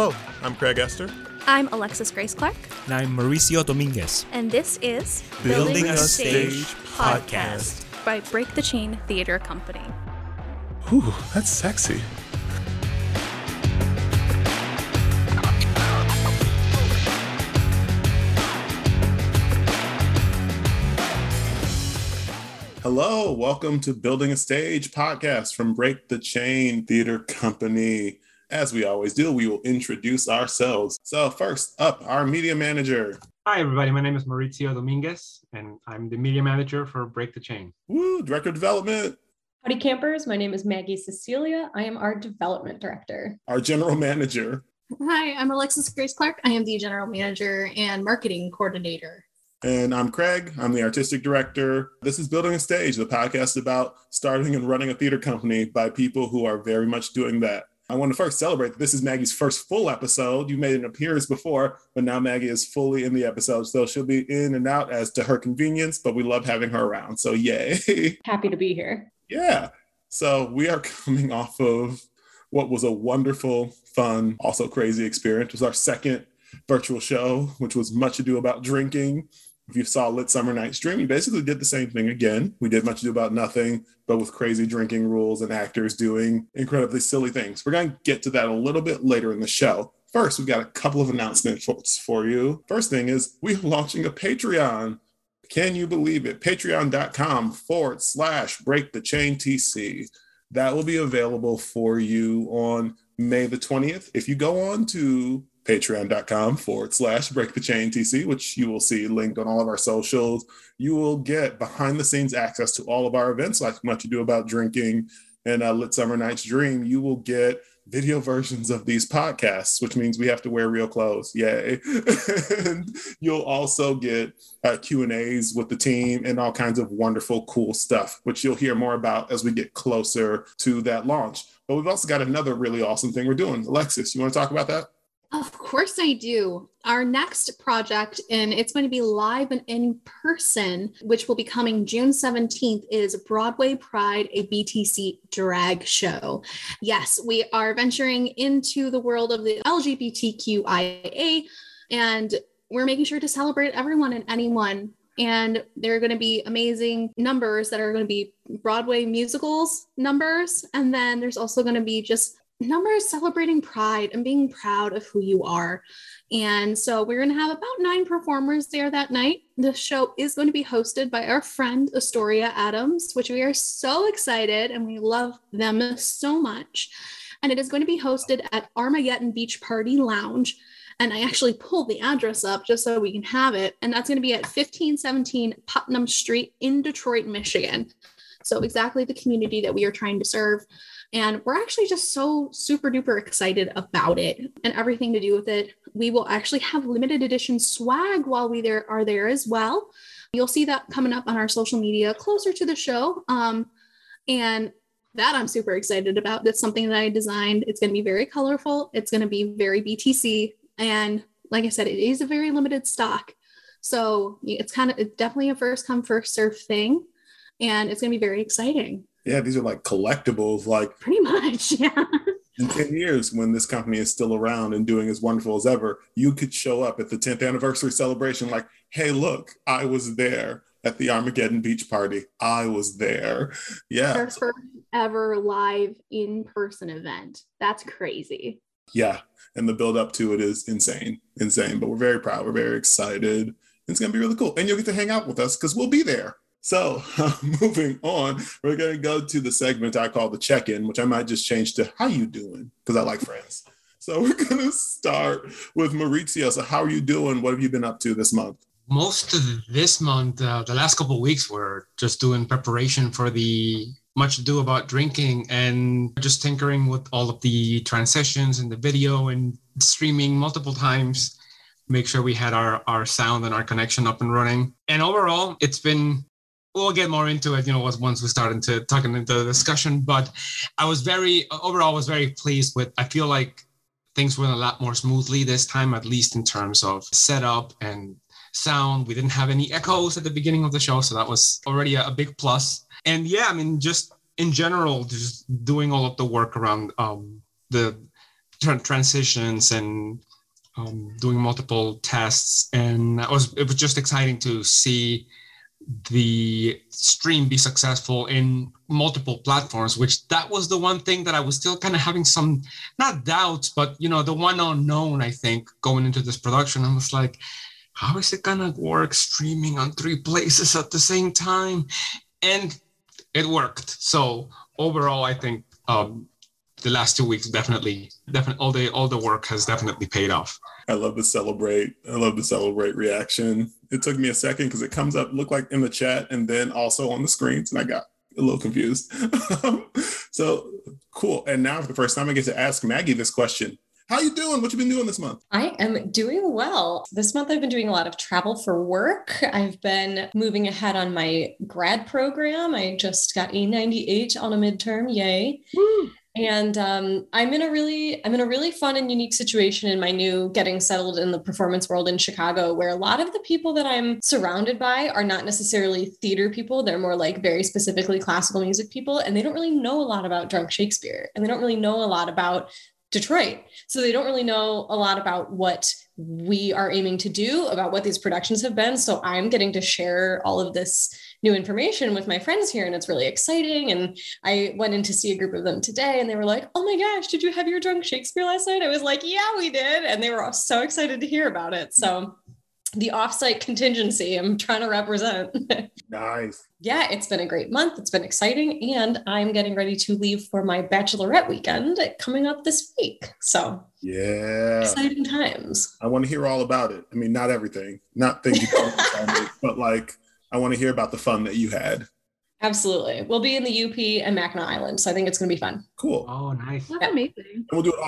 Hello, I'm Craig Esther. I'm Alexis Grace Clark. And I'm Mauricio Dominguez. And this is Building a Stage Podcast by Break the Chain Theater Company. Ooh, that's sexy. Hello, welcome to Building a Stage Podcast from Break the Chain Theater Company. As we always do, we will introduce ourselves. So first up, our media manager. Hi, everybody. My name is Mauricio Dominguez, and I'm the media manager for Break the Chain. Woo, director of development. Howdy, campers. My name is Maggie Cecilia. I am our development director. Our general manager. Hi, I'm Alexis Grace Clark. I am the general manager and marketing coordinator. And I'm Craig. I'm the artistic director. This is Building a Stage, the podcast about starting and running a theater company by people who are very much doing that. I want to first celebrate that this is Maggie's first full episode. You made an appearance before, but now Maggie is fully in the episode. So she'll be in and out as to her convenience, but we love having her around. So yay. Happy to be here. Yeah. So we are coming off of what was a wonderful, fun, also crazy experience. It was our second virtual show, which was Much Ado About Drinking. If you saw Lit Summer Night's Dream, you basically did the same thing again. We did Much Ado About Nothing, but with crazy drinking rules and actors doing incredibly silly things. We're going to get to that a little bit later in the show. First, we've got a couple of announcements for you. First thing is we're launching a Patreon. Can you believe it? Patreon.com/BreakTheChainTC. That will be available for you on May the 20th. If you go on to Patreon.com/BreakTheChainTC, which you will see linked on all of our socials. You will get behind the scenes access to all of our events, like Much Ado About Drinking and Lit Summer Night's Dream. You will get video versions of these podcasts, which means we have to wear real clothes. Yay. And you'll also get Q&As with the team and all kinds of wonderful, cool stuff, which you'll hear more about as we get closer to that launch. But we've also got another really awesome thing we're doing. Alexis, you want to talk about that? Of course I do. Our next project, and it's going to be live and in person, which will be coming June 17th, is Broadway Pride, a BTC drag show. Yes, we are venturing into the world of the LGBTQIA, and we're making sure to celebrate everyone and anyone. And there are going to be amazing numbers that are going to be Broadway musicals numbers. And then there's also going to be just numbers celebrating pride and being proud of who you are. And so we're going to have about 9 performers there that night. The show is going to be hosted by our friend Astoria Adams, which we are so excited and we love them so much. And it is going to be hosted at Armageddon Beach Party Lounge. And I actually pulled the address up just so we can have it. And that's going to be at 1517 Putnam Street in Detroit, Michigan. So exactly the community that we are trying to serve. And we're actually just so super duper excited about it and everything to do with it. We will actually have limited edition swag while we are there as well. You'll see that coming up on our social media closer to the show. And that I'm super excited about. That's something that I designed. It's going to be very colorful. It's going to be very BTC. And like I said, it is a very limited stock. So it's definitely a first come, first serve thing. And it's going to be very exciting. Yeah, these are like collectibles, like pretty much, yeah. In 10 years, when this company is still around and doing as wonderful as ever, you could show up at the 10th anniversary celebration like, hey, look, I was there at the Armageddon Beach Party. I was there. Yeah. Our first ever live in-person event. That's crazy. Yeah. And the build up to it is insane. Insane. But we're very proud. We're very excited. It's going to be really cool. And you'll get to hang out with us because we'll be there. So moving on, we're going to go to the segment I call the check-in, which I might just change to how you doing, because I like friends. So we're going to start with Mauricio. So how are you doing? What have you been up to this month? Most of this month, the last couple of weeks, were just doing preparation for the Much Ado About Drinking and just tinkering with all of the transitions and the video and streaming multiple times, make sure we had our sound and our connection up and running. And overall, it's been... We'll get more into it, once we start talking into the discussion. But I was very pleased with, I feel like things went a lot more smoothly this time, at least in terms of setup and sound. We didn't have any echoes at the beginning of the show. So that was already a big plus. And yeah, just in general, just doing all of the work around the transitions and doing multiple tests. And it was just exciting to see the stream be successful in multiple platforms, which that was the one thing that I was still kind of having some, not doubts, but, you know, the one unknown, I think, going into this production. I was like, how is it gonna work streaming on three places at the same time? And it worked. So overall, I think the last 2 weeks definitely all the work has definitely paid off. I love the celebrate reaction. It took me a second because it comes up, looked like in the chat and then also on the screens, and I got a little confused. So cool. And now for the first time, I get to ask Maggie this question. How you doing? What you been doing this month? I am doing well. This month I've been doing a lot of travel for work. I've been moving ahead on my grad program. I just got a 98 on a midterm. Yay. Woo. And I'm in a really fun and unique situation in my new getting settled in the performance world in Chicago, where a lot of the people that I'm surrounded by are not necessarily theater people. They're more like very specifically classical music people, and they don't really know a lot about drunk Shakespeare, and they don't really know a lot about Detroit. So they don't really know a lot about what we are aiming to do, about what these productions have been. So I'm getting to share all of this new information with my friends here, and it's really exciting. And I went in to see a group of them today, and they were like, oh my gosh, did you have your drunk Shakespeare last night? I was like, yeah, we did. And they were all so excited to hear about it. So the offsite contingency I'm trying to represent. Nice. Yeah, it's been a great month. It's been exciting. And I'm getting ready to leave for my bachelorette weekend coming up this week. So yeah, exciting times. I want to hear all about it. I mean, not everything, not things you don't, but like, I want to hear about the fun that you had. Absolutely. We'll be in the UP and Mackinac Island. So I think it's going to be fun. Cool. Oh, nice. That's amazing. And we'll do it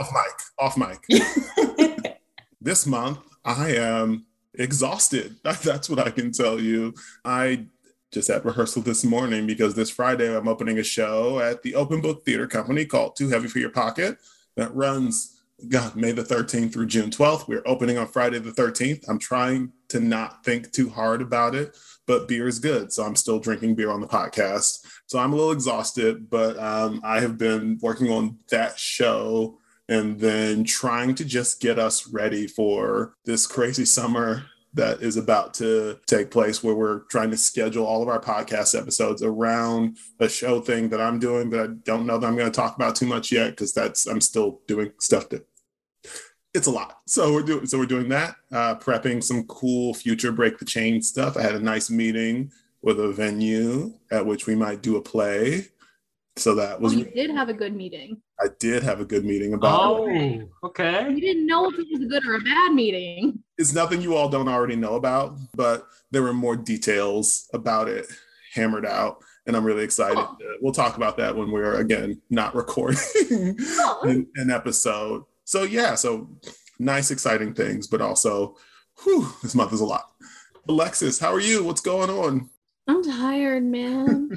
off mic. This month, I am exhausted. That's what I can tell you. I just had rehearsal this morning because this Friday I'm opening a show at the Open Book Theater Company called Too Heavy for Your Pocket that runs, May the 13th through June 12th. We're opening on Friday the 13th. I'm trying to not think too hard about it, but beer is good. So I'm still drinking beer on the podcast. So I'm a little exhausted, but I have been working on that show and then trying to just get us ready for this crazy summer that is about to take place, where we're trying to schedule all of our podcast episodes around a show thing that I'm doing that I don't know that I'm going to talk about too much yet, because I'm still doing stuff that it's a lot. So we're doing that, prepping some cool future Break the Chain stuff. I had a nice meeting with a venue at which we might do a play. So that was. You did have a good meeting. I did have a good meeting about. Oh, okay. We didn't know if it was a good or a bad meeting. It's nothing you all don't already know about, but there were more details about it hammered out, and I'm really excited. Oh. We'll talk about that when we're again not recording an episode. So yeah, so nice, exciting things, but also, this month is a lot. Alexis, how are you? What's going on? I'm tired, man.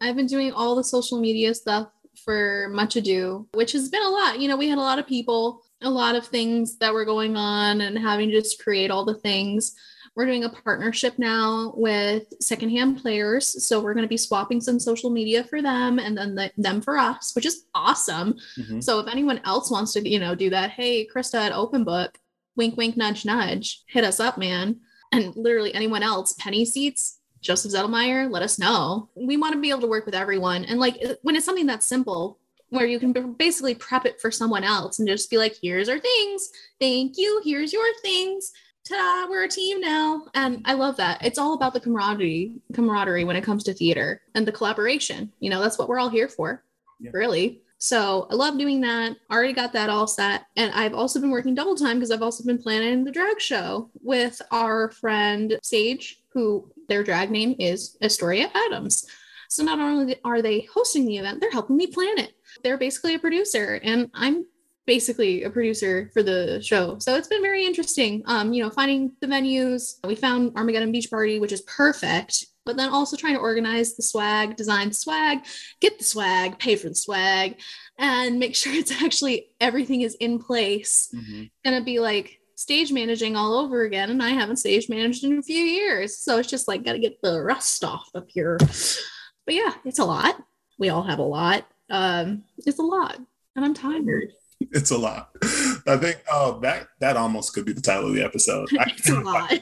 I've been doing all the social media stuff for Much Ado, which has been a lot. You know, we had a lot of people, a lot of things that were going on, and having to just create all the things. We're doing a partnership now with Secondhand Players. So we're going to be swapping some social media for them, and then them for us, which is awesome. Mm-hmm. So if anyone else wants to, you know, do that, hey, Krista at Open Book, wink, wink, nudge, nudge, hit us up, man. And literally anyone else, Penny Seats, Joseph Zettelmeyer, let us know. We want to be able to work with everyone. And like when it's something that's simple, where you can basically prep it for someone else and just be like, here's our things. Thank you. Here's your things. Ta-da, we're a team now. And I love that. It's all about the camaraderie when it comes to theater and the collaboration. You know, that's what we're all here for, really. So I love doing that. Already got that all set. And I've also been working double time because I've also been planning the drag show with our friend Sage, who their drag name is Astoria Adams. So not only are they hosting the event, they're helping me plan it. They're basically a producer, and I'm basically a producer for the show. So it's been very interesting, you know, finding the venues. We found Armageddon Beach Party, which is perfect, but then also trying to organize the swag, design the swag, get the swag, pay for the swag, and make sure it's actually everything is in place. Mm-hmm. And it'd be like stage managing all over again, and I haven't stage managed in a few years. So it's just like, got to get the rust off up here. But yeah, it's a lot. We all have a lot. It's a lot, and I'm tired. It's a lot. I think that almost could be the title of the episode. It's a lot.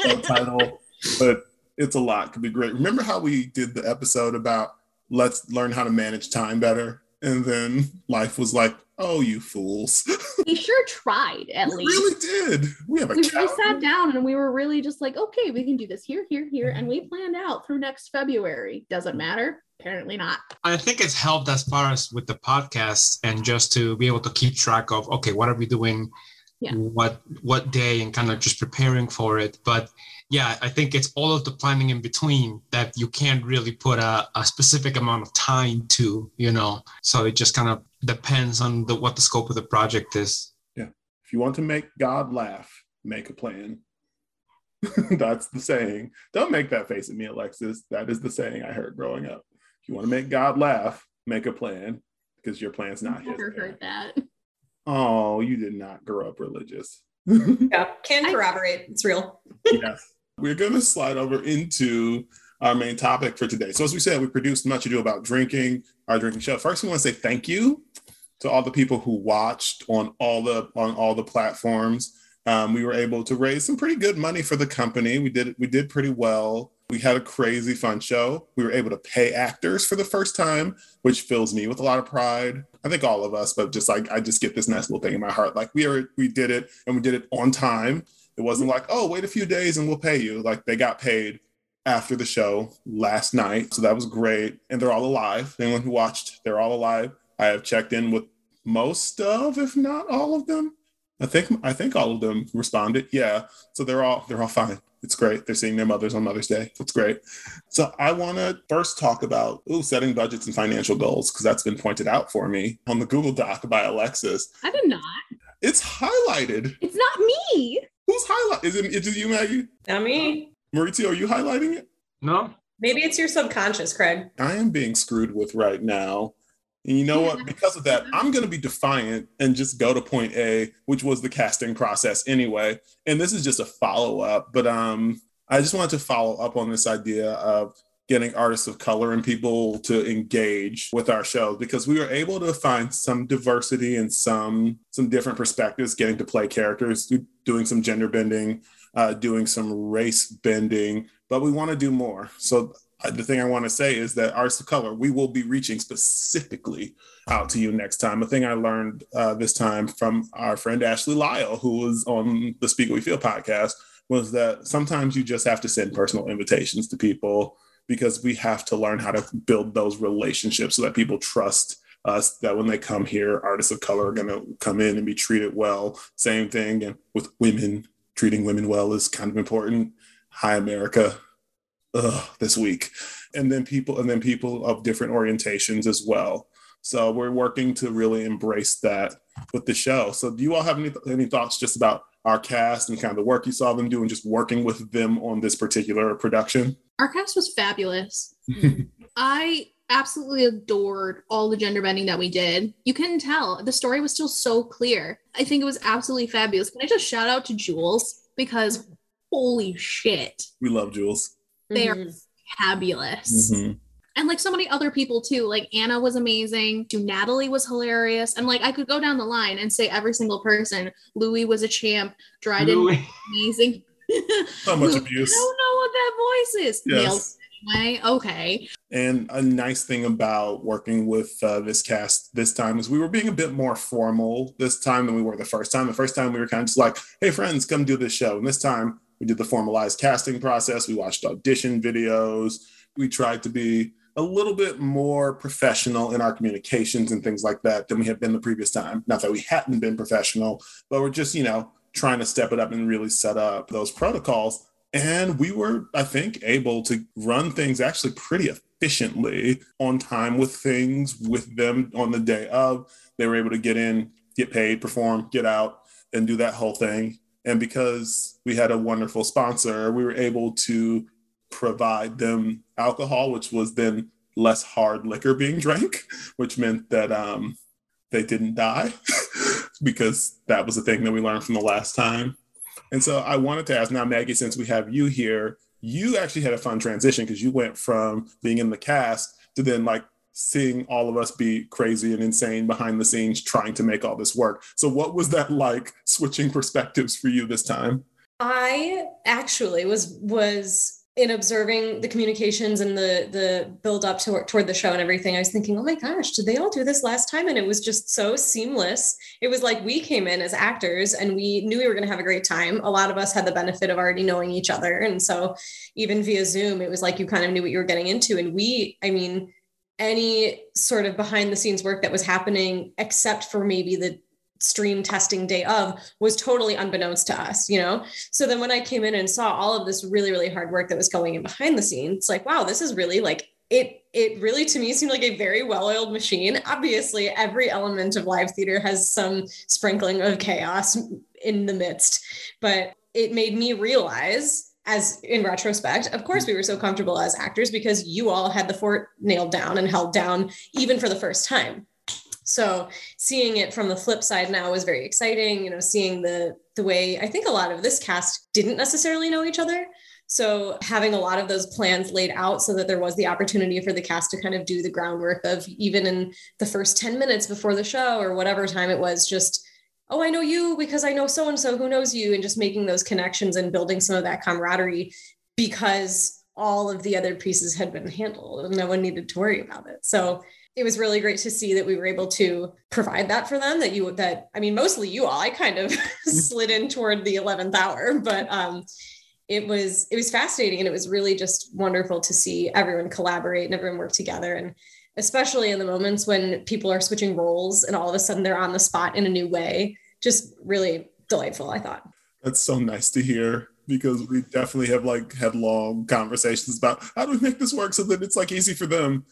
Subtitle, but it's a lot. Could be great. Remember how we did the episode about let's learn how to manage time better? And then life was like, oh, you fools. We sure tried, at least. We really did. We really sat down and we were really just like, okay, we can do this here, here, here. And we planned out through next February. Doesn't matter. Apparently not. I think it's helped as far as with the podcast and just to be able to keep track of, okay, what are we doing? Yeah. What day, and kind of just preparing for it. But yeah, I think it's all of the planning in between that you can't really put a specific amount of time to, you know, so it just kind of depends on what the scope of the project is. Yeah. If you want to make God laugh, make a plan. That's the saying. Don't make that face at me, Alexis. That is the saying I heard growing up. If you want to make God laugh, make a plan, because your plan's not his. I've never heard that. Oh, you did not grow up religious. Yeah, can corroborate. It's real. Yes. We're going to slide over into our main topic for today. So as we said, we produced Much Ado About Drinking, our drinking show. First, we want to say thank you to all the people who watched on all the platforms. We were able to raise some pretty good money for the company. We did pretty well. We had a crazy fun show. We were able to pay actors for the first time, which fills me with a lot of pride. I think all of us, but just like, I just get this nice little thing in my heart. Like we did it, and we did it on time. It wasn't like, oh, wait a few days and we'll pay you. Like they got paid after the show last night. So that was great. And they're all alive. Anyone who watched, they're all alive. I have checked in with most of, if not all of them. I think all of them responded. Yeah. So they're all fine. It's great. They're seeing their mothers on Mother's Day. It's great. So I want to first talk about setting budgets and financial goals, because that's been pointed out for me on the Google Doc by Alexis. I did not. It's highlighted. It's not me. Who's highlighting? Is it you, Maggie? Not me. Maurizio, are you highlighting it? No. Maybe it's your subconscious, Craig. I am being screwed with right now. And you know what? Because of that, I'm going to be defiant and just go to point A, which was the casting process anyway. And this is just a follow-up. But I just wanted to follow up on this idea of getting artists of color and people to engage with our show, because we were able to find some diversity and some different perspectives, getting to play characters, doing some gender bending, doing some race bending. But we want to do more. So the thing I want to say is that artists of color, we will be reaching specifically out to you next time. A thing I learned this time from our friend Ashley Lyle, who was on the Speak What We Feel podcast, was that sometimes you just have to send personal invitations to people, because we have to learn how to build those relationships so that people trust us, that when they come here, artists of color are going to come in and be treated well. Same thing and with women, treating women well is kind of important. Hi, America. This week, and then people of different orientations as well. So we're working to really embrace that with the show. So do you all have any thoughts just about our cast and kind of the work you saw them do and just working with them on this particular production? Our cast was fabulous. I absolutely adored all the gender bending that we did. You can tell the story was still so clear. I think it was absolutely fabulous. Can I just shout out to Jules, because holy shit, we love Jules. They are fabulous. Mm-hmm. And like so many other people too, like Anna was amazing. Natalie was hilarious. And like, I could go down the line and say every single person. Louis was a champ. Dryden was amazing. So much abuse. I don't know what that voice is. Yes. Anyway, okay. And a nice thing about working with this cast this time is we were being a bit more formal this time than we were the first time. The first time we were kind of just like, hey friends, come do this show. And this time, we did the formalized casting process. We watched audition videos. We tried to be a little bit more professional in our communications and things like that than we had been the previous time. Not that we hadn't been professional, but we're just, trying to step it up and really set up those protocols. And we were, I think, able to run things actually pretty efficiently, on time with things, with them on the day of. They were able to get in, get paid, perform, get out, and do that whole thing. And because we had a wonderful sponsor, we were able to provide them alcohol, which was then less hard liquor being drank, which meant that they didn't die, because that was the thing that we learned from the last time. And so I wanted to ask now, Maggie, since we have you here, you actually had a fun transition, because you went from being in the cast to then like seeing all of us be crazy and insane behind the scenes trying to make all this work. So what was that like, switching perspectives for you this time? I actually was in observing the communications and the build up toward the show and everything. I was thinking, oh my gosh, did they all do this last time? And it was just so seamless. It was like we came in as actors and we knew we were going to have a great time. A lot of us had the benefit of already knowing each other. And so even via Zoom, it was like you kind of knew what you were getting into. And any sort of behind the scenes work that was happening, except for maybe the stream testing day of, was totally unbeknownst to us, you know? So then when I came in and saw all of this really, really hard work that was going in behind the scenes, it's like, wow, this is really like, it really, to me, seemed like a very well-oiled machine. Obviously, every element of live theater has some sprinkling of chaos in the midst, but it made me realize, as in retrospect, of course, we were so comfortable as actors because you all had the fort nailed down and held down even for the first time. So seeing it from the flip side now was very exciting, you know, seeing the way I think a lot of this cast didn't necessarily know each other. So having a lot of those plans laid out so that there was the opportunity for the cast to kind of do the groundwork of, even in the first 10 minutes before the show or whatever time it was, just, oh, I know you because I know so-and-so who knows you, and just making those connections and building some of that camaraderie because all of the other pieces had been handled and no one needed to worry about it. So it was really great to see that we were able to provide that for them, mostly you all, I kind of slid in toward the 11th hour, but it was fascinating. And it was really just wonderful to see everyone collaborate and everyone work together. And especially in the moments when people are switching roles and all of a sudden they're on the spot in a new way. Just really delightful, I thought. That's so nice to hear, because we definitely have had long conversations about how do we make this work so that it's easy for them?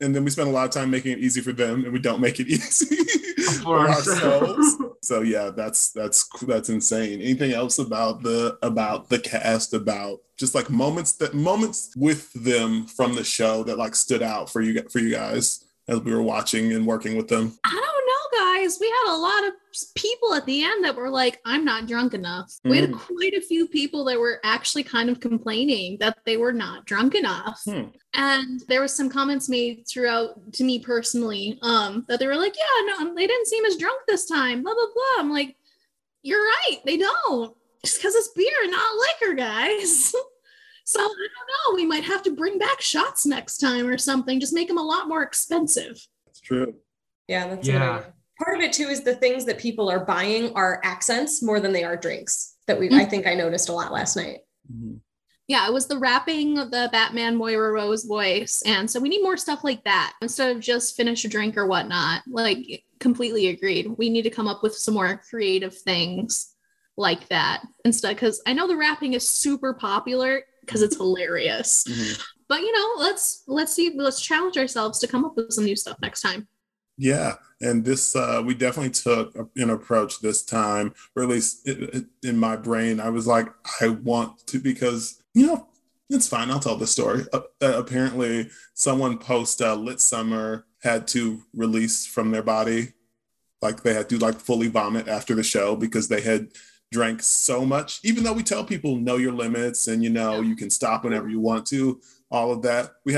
And then we spend a lot of time making it easy for them and we don't make it easy for ourselves. So yeah, that's insane. Anything else about the cast, about just moments with them from the show that stood out for you guys as we were watching and working with them? I don't know, guys. We had a lot of people at the end that were like, I'm not drunk enough. We had quite a few people that were actually kind of complaining that they were not drunk enough. And there was some comments made throughout to me personally, that they were like, yeah, no, they didn't seem as drunk this time, blah, blah, blah. I'm like, you're right. They don't. Just because it's beer, not liquor, guys. So I don't know. We might have to bring back shots next time or something. Just make them a lot more expensive. That's true. Yeah, that's yeah. Part of it too is the things that people are buying are accents more than they are drinks. That we, I think I noticed a lot last night. Mm-hmm. Yeah, it was the rapping of the Batman Moira Rose voice. And so we need more stuff like that instead of just finish a drink or whatnot. Completely agreed. We need to come up with some more creative things like that instead, because I know the rapping is super popular because it's hilarious. Mm-hmm. But let's challenge ourselves to come up with some new stuff next time. Yeah, and this we definitely took an approach this time, or at least in my brain, I was like, I want to, because it's fine. I'll tell the story. Apparently, someone post Lit Summer had to release from their body, they had to fully vomit after the show because they had drank so much. Even though we tell people know your limits and you can stop whenever you want to, all of that. We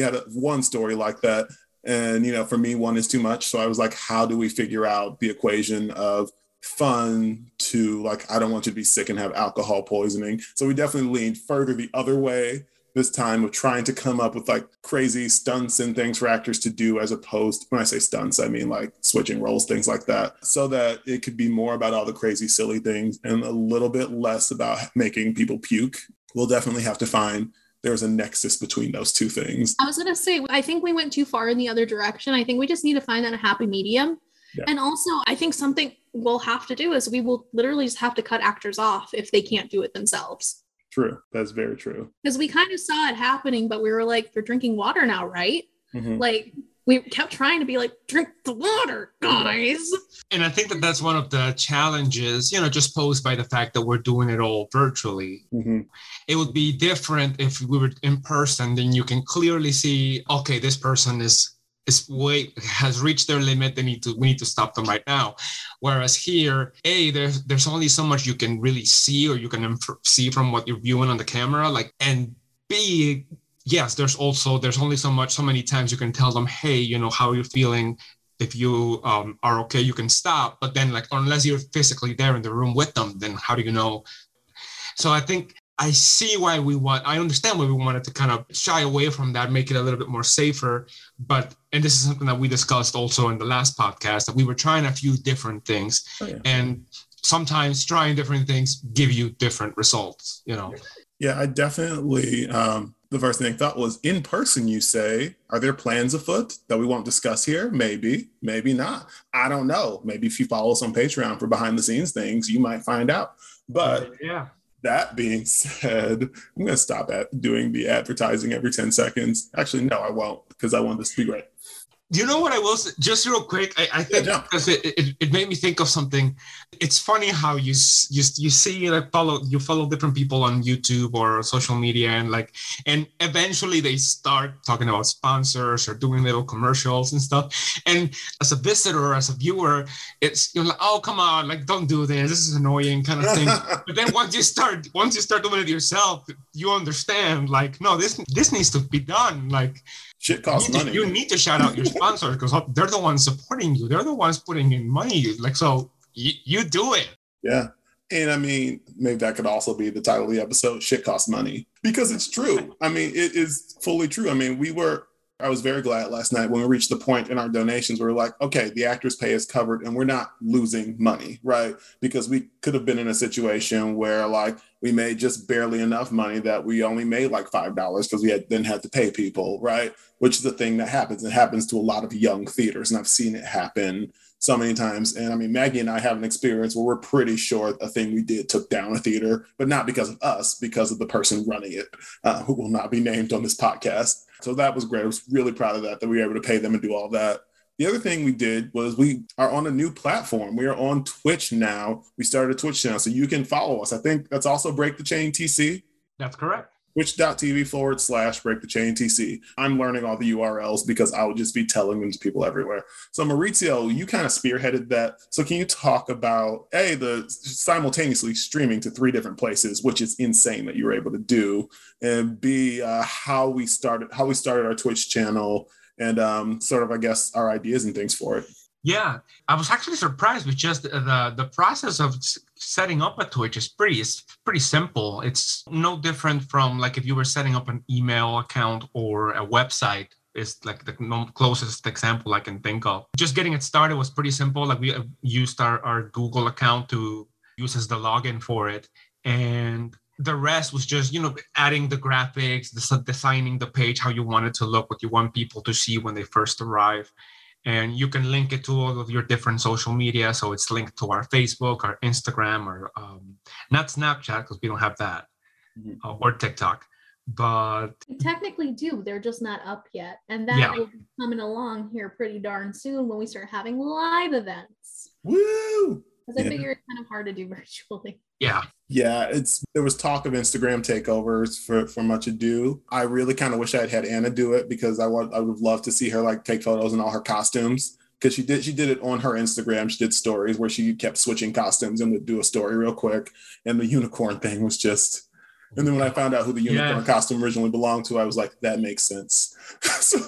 had one story like that. And, for me, one is too much. So I was like, how do we figure out the equation of fun to I don't want you to be sick and have alcohol poisoning. So we definitely leaned further the other way this time of trying to come up with crazy stunts and things for actors to do, as opposed to, when I say stunts, I mean switching roles, things like that. So that it could be more about all the crazy, silly things and a little bit less about making people puke. We'll definitely have to find there's a nexus between those two things. I was going to say, I think we went too far in the other direction. I think we just need to find that a happy medium. Yeah. And also, I think something we'll have to do is we will literally just have to cut actors off if they can't do it themselves. True. That's very true. Because we kind of saw it happening, but we were like, they're drinking water now, right? Mm-hmm. We kept trying to be drink the water, guys. And I think that that's one of the challenges, just posed by the fact that we're doing it all virtually. Mm-hmm. It would be different if we were in person, then you can clearly see, okay, this person has reached their limit. We need to stop them right now. Whereas here, there's only so much you can really see, or you can see from what you're viewing on the camera, and B, yes, there's only so many times you can tell them, hey, you know, how are you feeling? If you are okay, you can stop. But then, like, unless you're physically there in the room with them, then how do you know? So I think I see why I understand why we wanted to kind of shy away from that, make it a little bit more safer. But, and this is something that we discussed also in the last podcast, that we were trying a few different things. Oh, yeah. And sometimes trying different things give you different results, you know? Yeah, I definitely, the first thing I thought was, in person, you say, are there plans afoot that we won't discuss here? Maybe, maybe not. I don't know. Maybe if you follow us on Patreon for behind the scenes things, you might find out. But yeah. That being said, I'm going to stop at doing the advertising every 10 seconds. Actually, no, I won't, because I want this to be great. You know what I will say? Just real quick, I think because it made me think of something. It's funny how you see, like, follow different people on YouTube or social media, and eventually they start talking about sponsors or doing little commercials and stuff. And as a visitor, as a viewer, it's, you're like, oh, come on, like, don't do this. This is annoying, kind of thing. But then once you start doing it yourself, you understand, like, no, this needs to be done, like. Shit costs money. You need to shout out your sponsors, because they're the ones supporting you. They're the ones putting in money. Like, so you do it. Yeah. And I mean, maybe that could also be the title of the episode, Shit Costs Money, because it's true. I mean, it is fully true. I mean, I was very glad last night when we reached the point in our donations where we're like, okay, the actor's pay is covered and we're not losing money, right? Because we could have been in a situation where, like, we made just barely enough money that we only made like $5 because we had to pay people, right? Which is a thing that happens. It happens to a lot of young theaters, and I've seen it happen so many times. And I mean, Maggie and I have an experience where we're pretty sure a thing we did took down a theater, but not because of us, because of the person running it, who will not be named on this podcast. So that was great. I was really proud of that we were able to pay them and do all that. The other thing we did was we are on a new platform. We are on Twitch now. We started a Twitch channel, so you can follow us. I think that's also Break the Chain TC. That's correct. Twitch.tv/Break the Chain TC. I'm learning all the URLs because I would just be telling them to people everywhere. So Maurizio, you kind of spearheaded that. So can you talk about, A, the simultaneously streaming to three different places, which is insane that you were able to do, and B, how we started our Twitch channel and sort of, I guess, our ideas and things for it. Yeah, I was actually surprised with just the process of setting up a Twitch is pretty simple. It's no different from, like, if you were setting up an email account or a website. It's like the closest example I can think of. Just getting it started was pretty simple. Like, we used our Google account to use as the login for it. And the rest was just, you know, adding the graphics, designing the page, how you want it to look, what you want people to see when they first arrive. And you can link it to all of your different social media. So it's linked to our Facebook, our Instagram, or not Snapchat, because we don't have that, or TikTok. But we technically do. They're just not up yet. And that will be coming along here pretty darn soon when we start having live events. Woo! Because I figure it's kind of hard to do virtually. Yeah. Yeah, there was talk of Instagram takeovers for Much Ado. I really kind of wish I had Anna do it, because I would have loved to see her, like, take photos in all her costumes, because she did it on her Instagram. She did stories where she kept switching costumes and would do a story real quick. And the unicorn thing was just... And then when I found out who the unicorn costume originally belonged to, I was like, that makes sense. So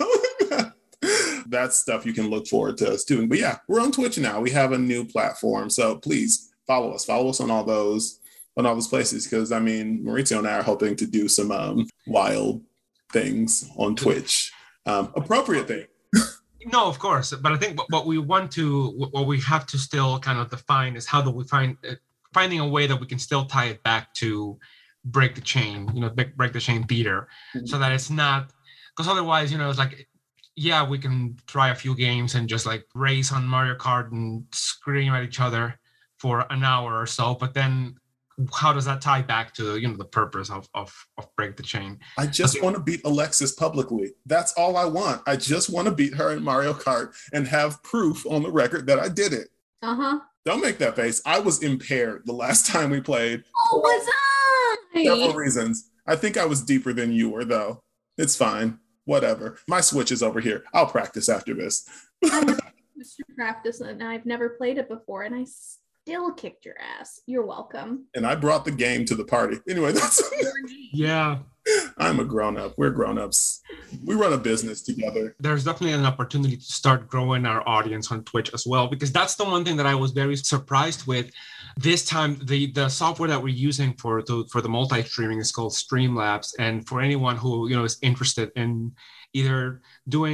that's stuff you can look forward to us doing. But yeah, we're on Twitch now. We have a new platform. So please follow us on all those. On all those places, because I mean, Maurizio and I are hoping to do some wild things on Twitch, appropriate thing. No, of course, but I think what we have to still kind of define is how do we finding a way that we can still tie it back to Break the Chain, you know, Break the Chain Theater, so that it's not, because otherwise, you know, it's like, yeah, we can try a few games and just, like, race on Mario Kart and scream at each other for an hour or so, but then, how does that tie back to, you know, the purpose of Break the Chain? I just want to beat Alexis publicly. That's all I want. I just want to beat her in Mario Kart and have proof on the record that I did it. Uh-huh. Don't make that face. I was impaired the last time we played. Oh, was I? Several reasons. I think I was deeper than you were, though. It's fine. Whatever. My Switch is over here. I'll practice after this. I was to practice, and I've never played it before, and I still kicked your ass. You're welcome. And I brought the game to the party. Anyway, that's... Yeah. I'm a grown-up. We're grown-ups. We run a business together. There's definitely an opportunity to start growing our audience on Twitch as well, because that's the one thing that I was very surprised with. This time, the software that we're using for the multi-streaming is called Streamlabs. And for anyone who, you know, is interested in either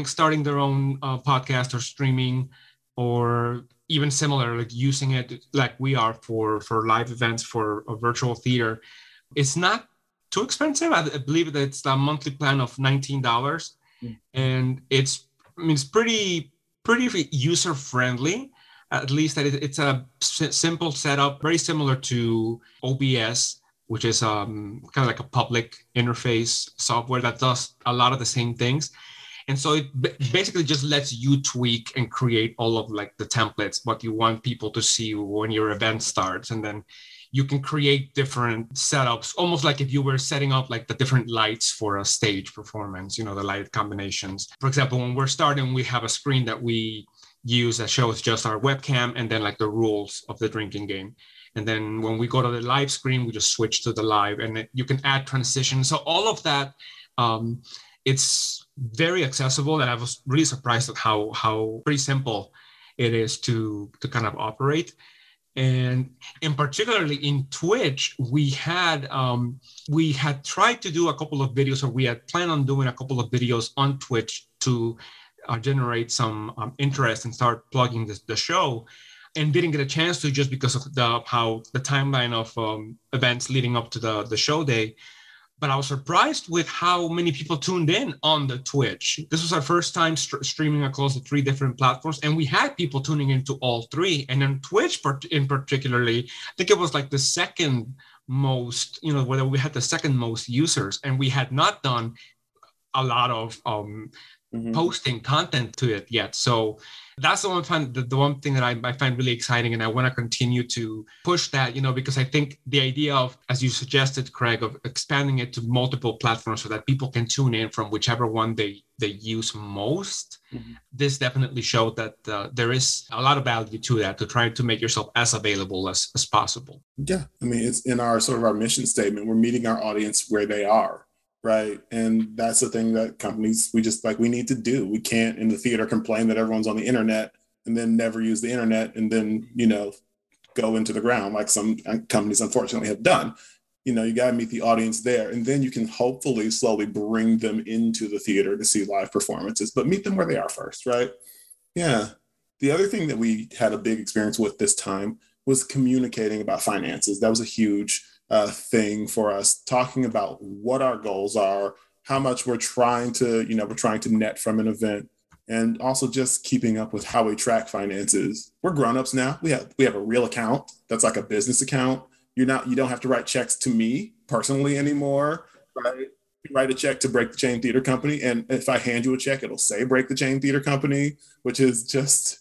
starting their own podcast or streaming, or even similar, like using it like we are for live events, for a virtual theater, it's not too expensive. I believe that it's a monthly plan of $19, and it's pretty user friendly. At least that it's a simple setup, very similar to OBS, which is kind of like a public interface software that does a lot of the same things. And so it basically just lets you tweak and create all of like the templates, what you want people to see when your event starts. And then you can create different setups, almost like if you were setting up like the different lights for a stage performance, you know, the light combinations. For example, when we're starting, we have a screen that we use that shows just our webcam and then like the rules of the drinking game. And then when we go to the live screen, we just switch to the live, and you can add transitions. So all of that, it's very accessible, and I was really surprised at how pretty simple it is to kind of operate. And in particularly in Twitch, we had tried to do a couple of videos, or we had planned on doing a couple of videos on Twitch to generate some interest and start plugging the show, and didn't get a chance to, just because of how the timeline of events leading up to the show day. But I was surprised with how many people tuned in on the Twitch. This was our first time streaming across the three different platforms, and we had people tuning into all three. And on Twitch in particularly, I think it was like the second most, you know, whether we had the second most users, and we had not done a lot of posting content to it yet. So that's the one thing that I find really exciting, and I want to continue to push that, you know, because I think the idea of, as you suggested, Craig, of expanding it to multiple platforms so that people can tune in from whichever one they use most, this definitely showed that there is a lot of value to that, to try to make yourself as available as possible. Yeah, I mean, it's in our sort of our mission statement. We're meeting our audience where they are. Right. And that's the thing that companies, we need to do. We can't in the theater complain that everyone's on the internet and then never use the internet and then, you know, go into the ground like some companies unfortunately have done. You know, you got to meet the audience there, and then you can hopefully slowly bring them into the theater to see live performances, but meet them where they are first. Right. Yeah. The other thing that we had a big experience with this time was communicating about finances. That was a huge thing for us, talking about what our goals are, how much we're trying to net from an event, and also just keeping up with how we track finances. We're grown-ups now. We have a real account that's like a business account. You don't have to write checks to me personally anymore, right? You write a check to Break the Chain Theater Company, and if I hand you a check, it'll say Break the Chain Theater Company, which is just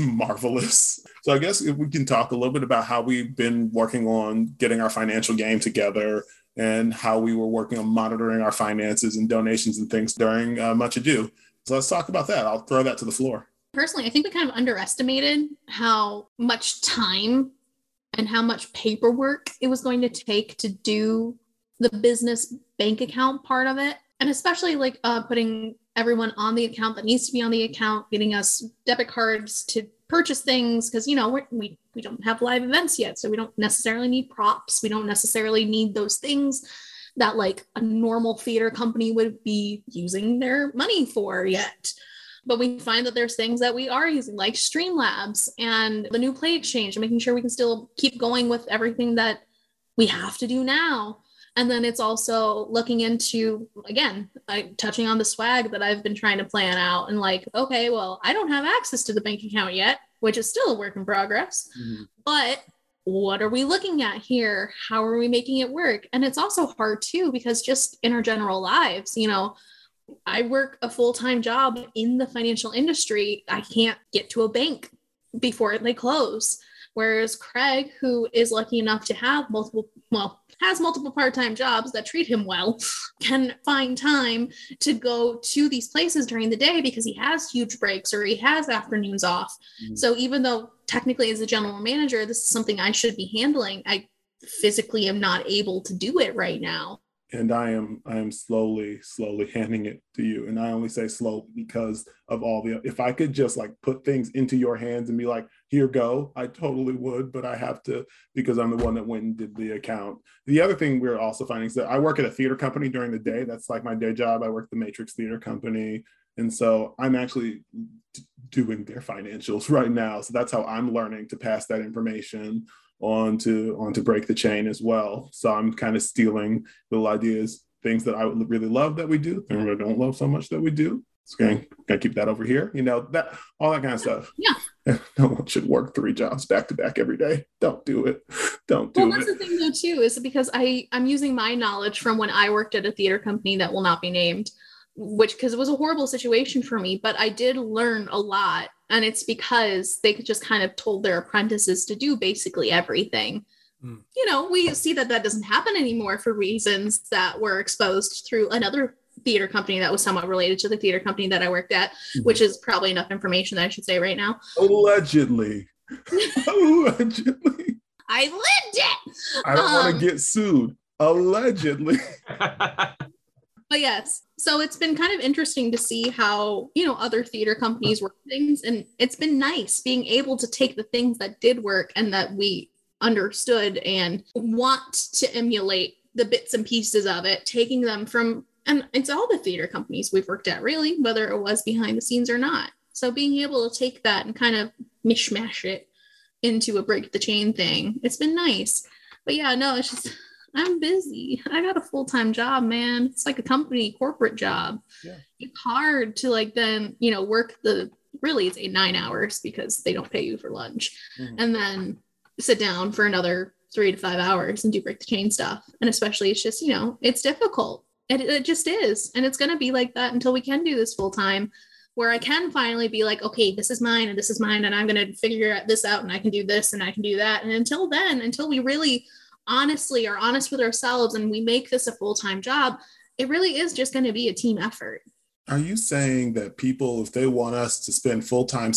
marvelous. So I guess if we can talk a little bit about how we've been working on getting our financial game together, and how we were working on monitoring our finances and donations and things during Much Ado. So let's talk about that. I'll throw that to the floor. Personally, I think we kind of underestimated how much time and how much paperwork it was going to take to do the business bank account part of it. And especially like putting everyone on the account that needs to be on the account, getting us debit cards to purchase things, because, you know, we don't have live events yet, so we don't necessarily need props. We don't necessarily need those things that like a normal theater company would be using their money for yet. But we find that there's things that we are using, like Streamlabs and the New Play Exchange, and making sure we can still keep going with everything that we have to do now. And then it's also looking into, again, touching on the swag that I've been trying to plan out, and like, okay, well, I don't have access to the bank account yet, which is still a work in progress, but what are we looking at here? How are we making it work? And it's also hard too, because just in our general lives, you know, I work a full-time job in the financial industry. I can't get to a bank before they close. Whereas Craig, who is lucky enough to have multiple part-time jobs that treat him well, can find time to go to these places during the day because he has huge breaks or he has afternoons off. So even though technically as a general manager, this is something I should be handling, I physically am not able to do it right now. And I am slowly handing it to you. And I only say slowly because of all the, if I could just like put things into your hands and be like, here go, I totally would, but I have to, because I'm the one that went and did the account. The other thing we're also finding is that I work at a theater company during the day. That's like my day job. I work at the Matrix Theater Company. And so I'm actually doing their financials right now. So that's how I'm learning to pass that information on to Break the Chain as well. So I'm kind of stealing little ideas, things that I would really love that we do, things I don't love so much that we do. It's gonna keep that over here, you know, that all that kind of stuff. Yeah, no one should work three jobs back to back every day. Don't do it. Don't do it. Well, that's the thing though too, is because I'm using my knowledge from when I worked at a theater company that will not be named, which because it was a horrible situation for me, but I did learn a lot. And it's because they just kind of told their apprentices to do basically everything. Mm. You know, we see that doesn't happen anymore for reasons that were exposed through another theater company that was somewhat related to the theater company that I worked at, which is probably enough information that I should say right now. Allegedly. Allegedly. I lived it. I don't want to get sued. Allegedly. But yes, so it's been kind of interesting to see how, you know, other theater companies work things. And it's been nice being able to take the things that did work and that we understood and want to emulate the bits and pieces of it, taking them from, and it's all the theater companies we've worked at really, whether it was behind the scenes or not. So being able to take that and kind of mishmash it into a Break the Chain thing, it's been nice. But yeah, no, it's just... I'm busy. I got a full-time job, man. It's like a company corporate job. Yeah. It's hard to like then, you know, work really it's 9 hours because they don't pay you for lunch. Mm-hmm. And then sit down for another 3 to 5 hours and do Break the Chain stuff. And especially it's just, you know, it's difficult. And it just is. And it's going to be like that until we can do this full-time where I can finally be like, okay, this is mine and I'm going to figure this out and I can do this and I can do that. And until then, until we really... honestly are honest with ourselves and we make this a full-time job, it really is just going to be a team effort. Are you saying that people, if they want us to spend full-time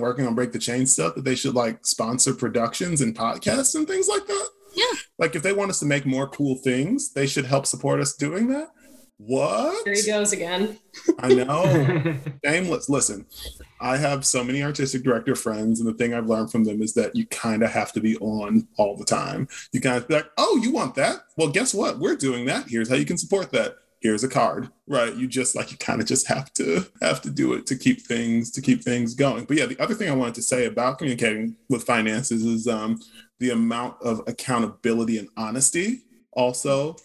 working on Break the Chain stuff, that they should like sponsor productions and podcasts and things like that? Yeah. Like if they want us to make more cool things, they should help support us doing that? What? There he goes again. I know. Shameless. Listen, I have so many artistic director friends, and the thing I've learned from them is that you kind of have to be on all the time. You kind of be like, oh, you want that? Well, guess what? We're doing that. Here's how you can support that. Here's a card, right? You just like, you kind of just have to do it to keep things going. But yeah, the other thing I wanted to say about communicating with finances is the amount of accountability and honesty also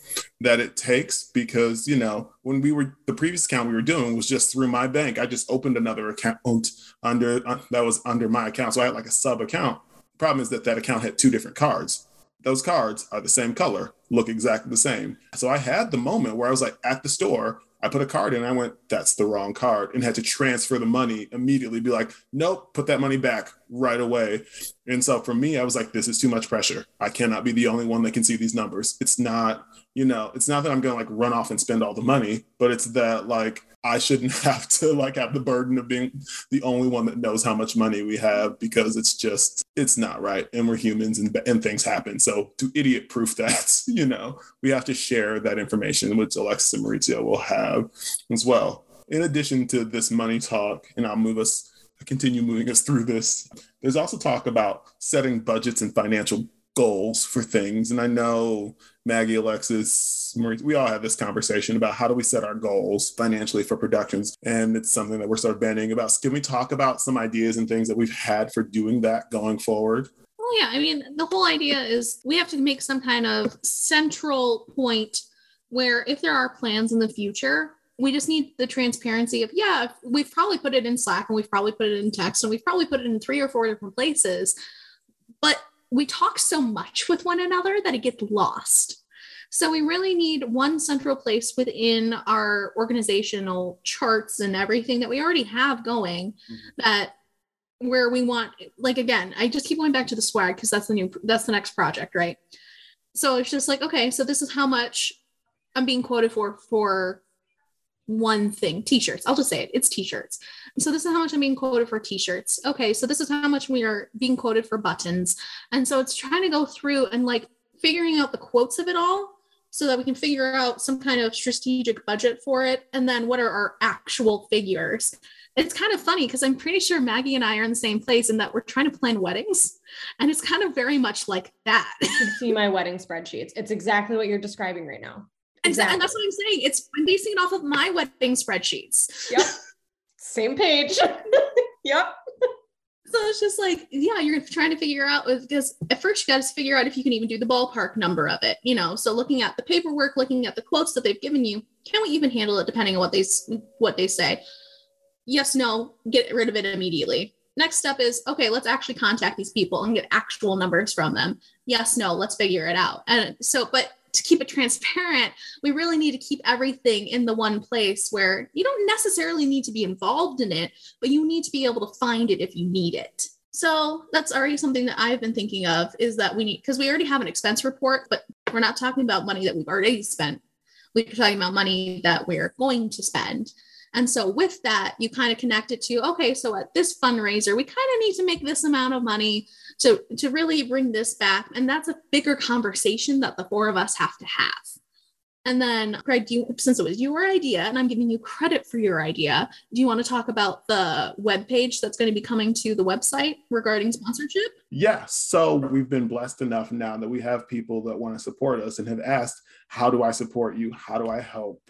that it takes, because, you know, when we were, the previous account we were doing was just through my bank. I just opened another account that was under my account. So I had like a sub account. Problem is that account had two different cards. Those cards are the same color, look exactly the same. So I had the moment where I was like at the store, I put a card in and I went, that's the wrong card, and had to transfer the money immediately, be like, nope, put that money back right away. And so for me, I was like, this is too much pressure. I cannot be the only one that can see these numbers. It's not, you know, it's not that I'm going to like run off and spend all the money, but it's that like, I shouldn't have to like have the burden of being the only one that knows how much money we have, because it's just, it's not right. And we're humans and things happen. So to idiot proof that, you know, we have to share that information, which Alexis and Maurizio will have as well. In addition to this money talk, and I'll continue moving us through this, there's also talk about setting budgets and financial goals for things. And I know Maggie, Alexis, Marie, we all have this conversation about how do we set our goals financially for productions. And it's something that we're sort of banding about. Can we talk about some ideas and things that we've had for doing that going forward? Well, yeah. I mean, the whole idea is we have to make some kind of central point where if there are plans in the future, we just need the transparency of, yeah, we've probably put it in Slack and we've probably put it in text and we've probably put it in 3 or 4 different places, but we talk so much with one another that it gets lost. So we really need one central place within our organizational charts and everything that we already have going, that where we want, like, again, I just keep going back to the swag because that's the next project, right? So it's just like, okay, so this is how much I'm being quoted for one thing, t-shirts. I'll just say it. It's t-shirts. So this is how much I'm being quoted for t-shirts. Okay. So this is how much we are being quoted for buttons. And so it's trying to go through and like figuring out the quotes of it all so that we can figure out some kind of strategic budget for it. And then what are our actual figures? It's kind of funny because I'm pretty sure Maggie and I are in the same place in that we're trying to plan weddings. And it's kind of very much like that. You should see my wedding spreadsheets. It's exactly what you're describing right now. Exactly. And that's what I'm saying. I'm basing it off of my wedding spreadsheets. Yep. Same page. Yep. So it's just like, yeah, you're trying to figure out, because at first you got to figure out if you can even do the ballpark number of it, you know? So looking at the paperwork, looking at the quotes that they've given you, can we even handle it depending on what they say? Yes, no, get rid of it immediately. Next step is, okay, let's actually contact these people and get actual numbers from them. Yes, no, let's figure it out. And so, but to keep it transparent, we really need to keep everything in the one place where you don't necessarily need to be involved in it, but you need to be able to find it if you need it. So that's already something that I've been thinking of, is that we need, because we already have an expense report, but we're not talking about money that we've already spent. We're talking about money that we're going to spend. And so with that, you kind of connect it to, okay, so at this fundraiser, we kind of need to make this amount of money to really bring this back. And that's a bigger conversation that the four of us have to have. And then, Greg, since it was your idea and I'm giving you credit for your idea, do you want to talk about the webpage that's going to be coming to the website regarding sponsorship? Yes. So we've been blessed enough now that we have people that want to support us and have asked, how do I support you? How do I help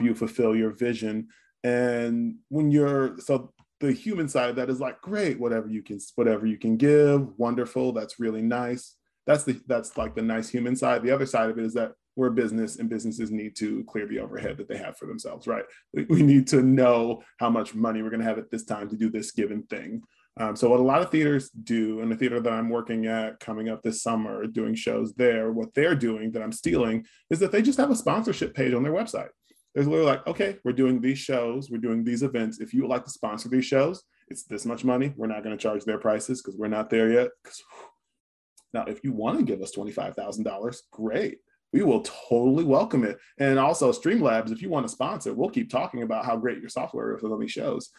you fulfill your vision? And when the human side of that is like, great, whatever you can give, wonderful, that's really nice. That's like the nice human side. The other side of it is that we're a business, and businesses need to clear the overhead that they have for themselves, right? We need to know how much money we're gonna have at this time to do this given thing. So what a lot of theaters do, and the theater that I'm working at coming up this summer, doing shows there, what they're doing that I'm stealing is that they just have a sponsorship page on their website. There's literally like, okay, we're doing these shows, we're doing these events. If you would like to sponsor these shows, it's this much money. We're not going to charge their prices because we're not there yet. Now, if you want to give us $25,000, great. We will totally welcome it. And also Streamlabs, if you want to sponsor, we'll keep talking about how great your software is for these shows.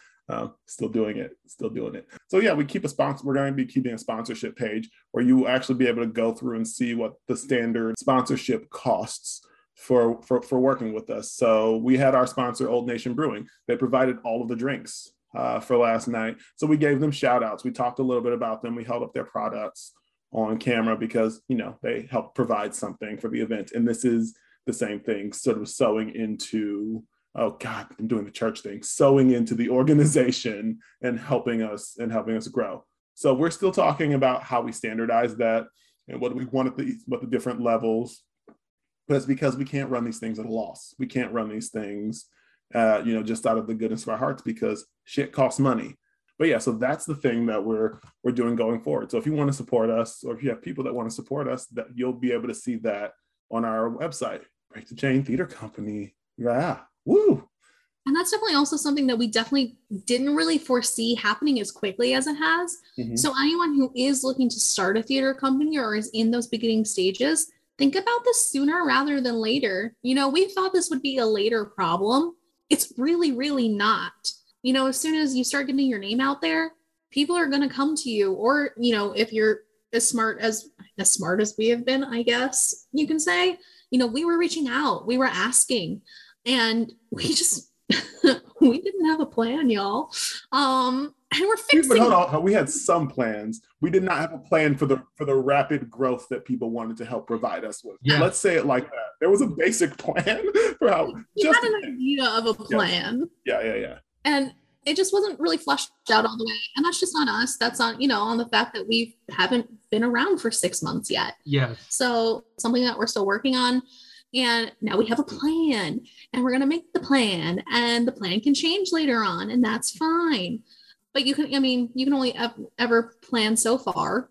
Still doing it. So yeah, we're going to be keeping a sponsorship page where you will actually be able to go through and see what the standard sponsorship costs for working with us. So we had our sponsor, Old Nation Brewing. They provided all of the drinks for last night. So we gave them shout outs. We talked a little bit about them. We held up their products on camera because, you know, they helped provide something for the event. And this is the same thing, sort of sewing into, sewing into the organization and helping us grow. So we're still talking about how we standardize that and what we want at what the different levels. But it's because we can't run these things at a loss. We can't run these things, just out of the goodness of our hearts, because shit costs money. But yeah, so that's the thing that we're doing going forward. So if you want to support us, or if you have people that want to support us, that you'll be able to see that on our website, Break the Chain Theater Company. Yeah, woo. And that's definitely also something that we definitely didn't really foresee happening as quickly as it has. Mm-hmm. So anyone who is looking to start a theater company or is in those beginning stages, think about this sooner rather than later. You know, we thought this would be a later problem. It's really, really not. You know, as soon as you start getting your name out there, people are going to come to you. Or, you know, if you're as smart as we have been, I guess you can say, you know, we were reaching out, we were asking, and we just, we didn't have a plan, y'all. And we're fixing it. We had some plans. We did not have a plan for the rapid growth that people wanted to help provide us with. Yeah. Let's say it like that. There was a basic plan for how we had an idea of a plan. Yeah. And it just wasn't really fleshed out all the way. And that's just on us. That's on the fact that we haven't been around for 6 months yet. Yeah. So something that we're still working on. And now we have a plan, and we're going to make the plan, and the plan can change later on, and that's fine. But you can only ever plan so far,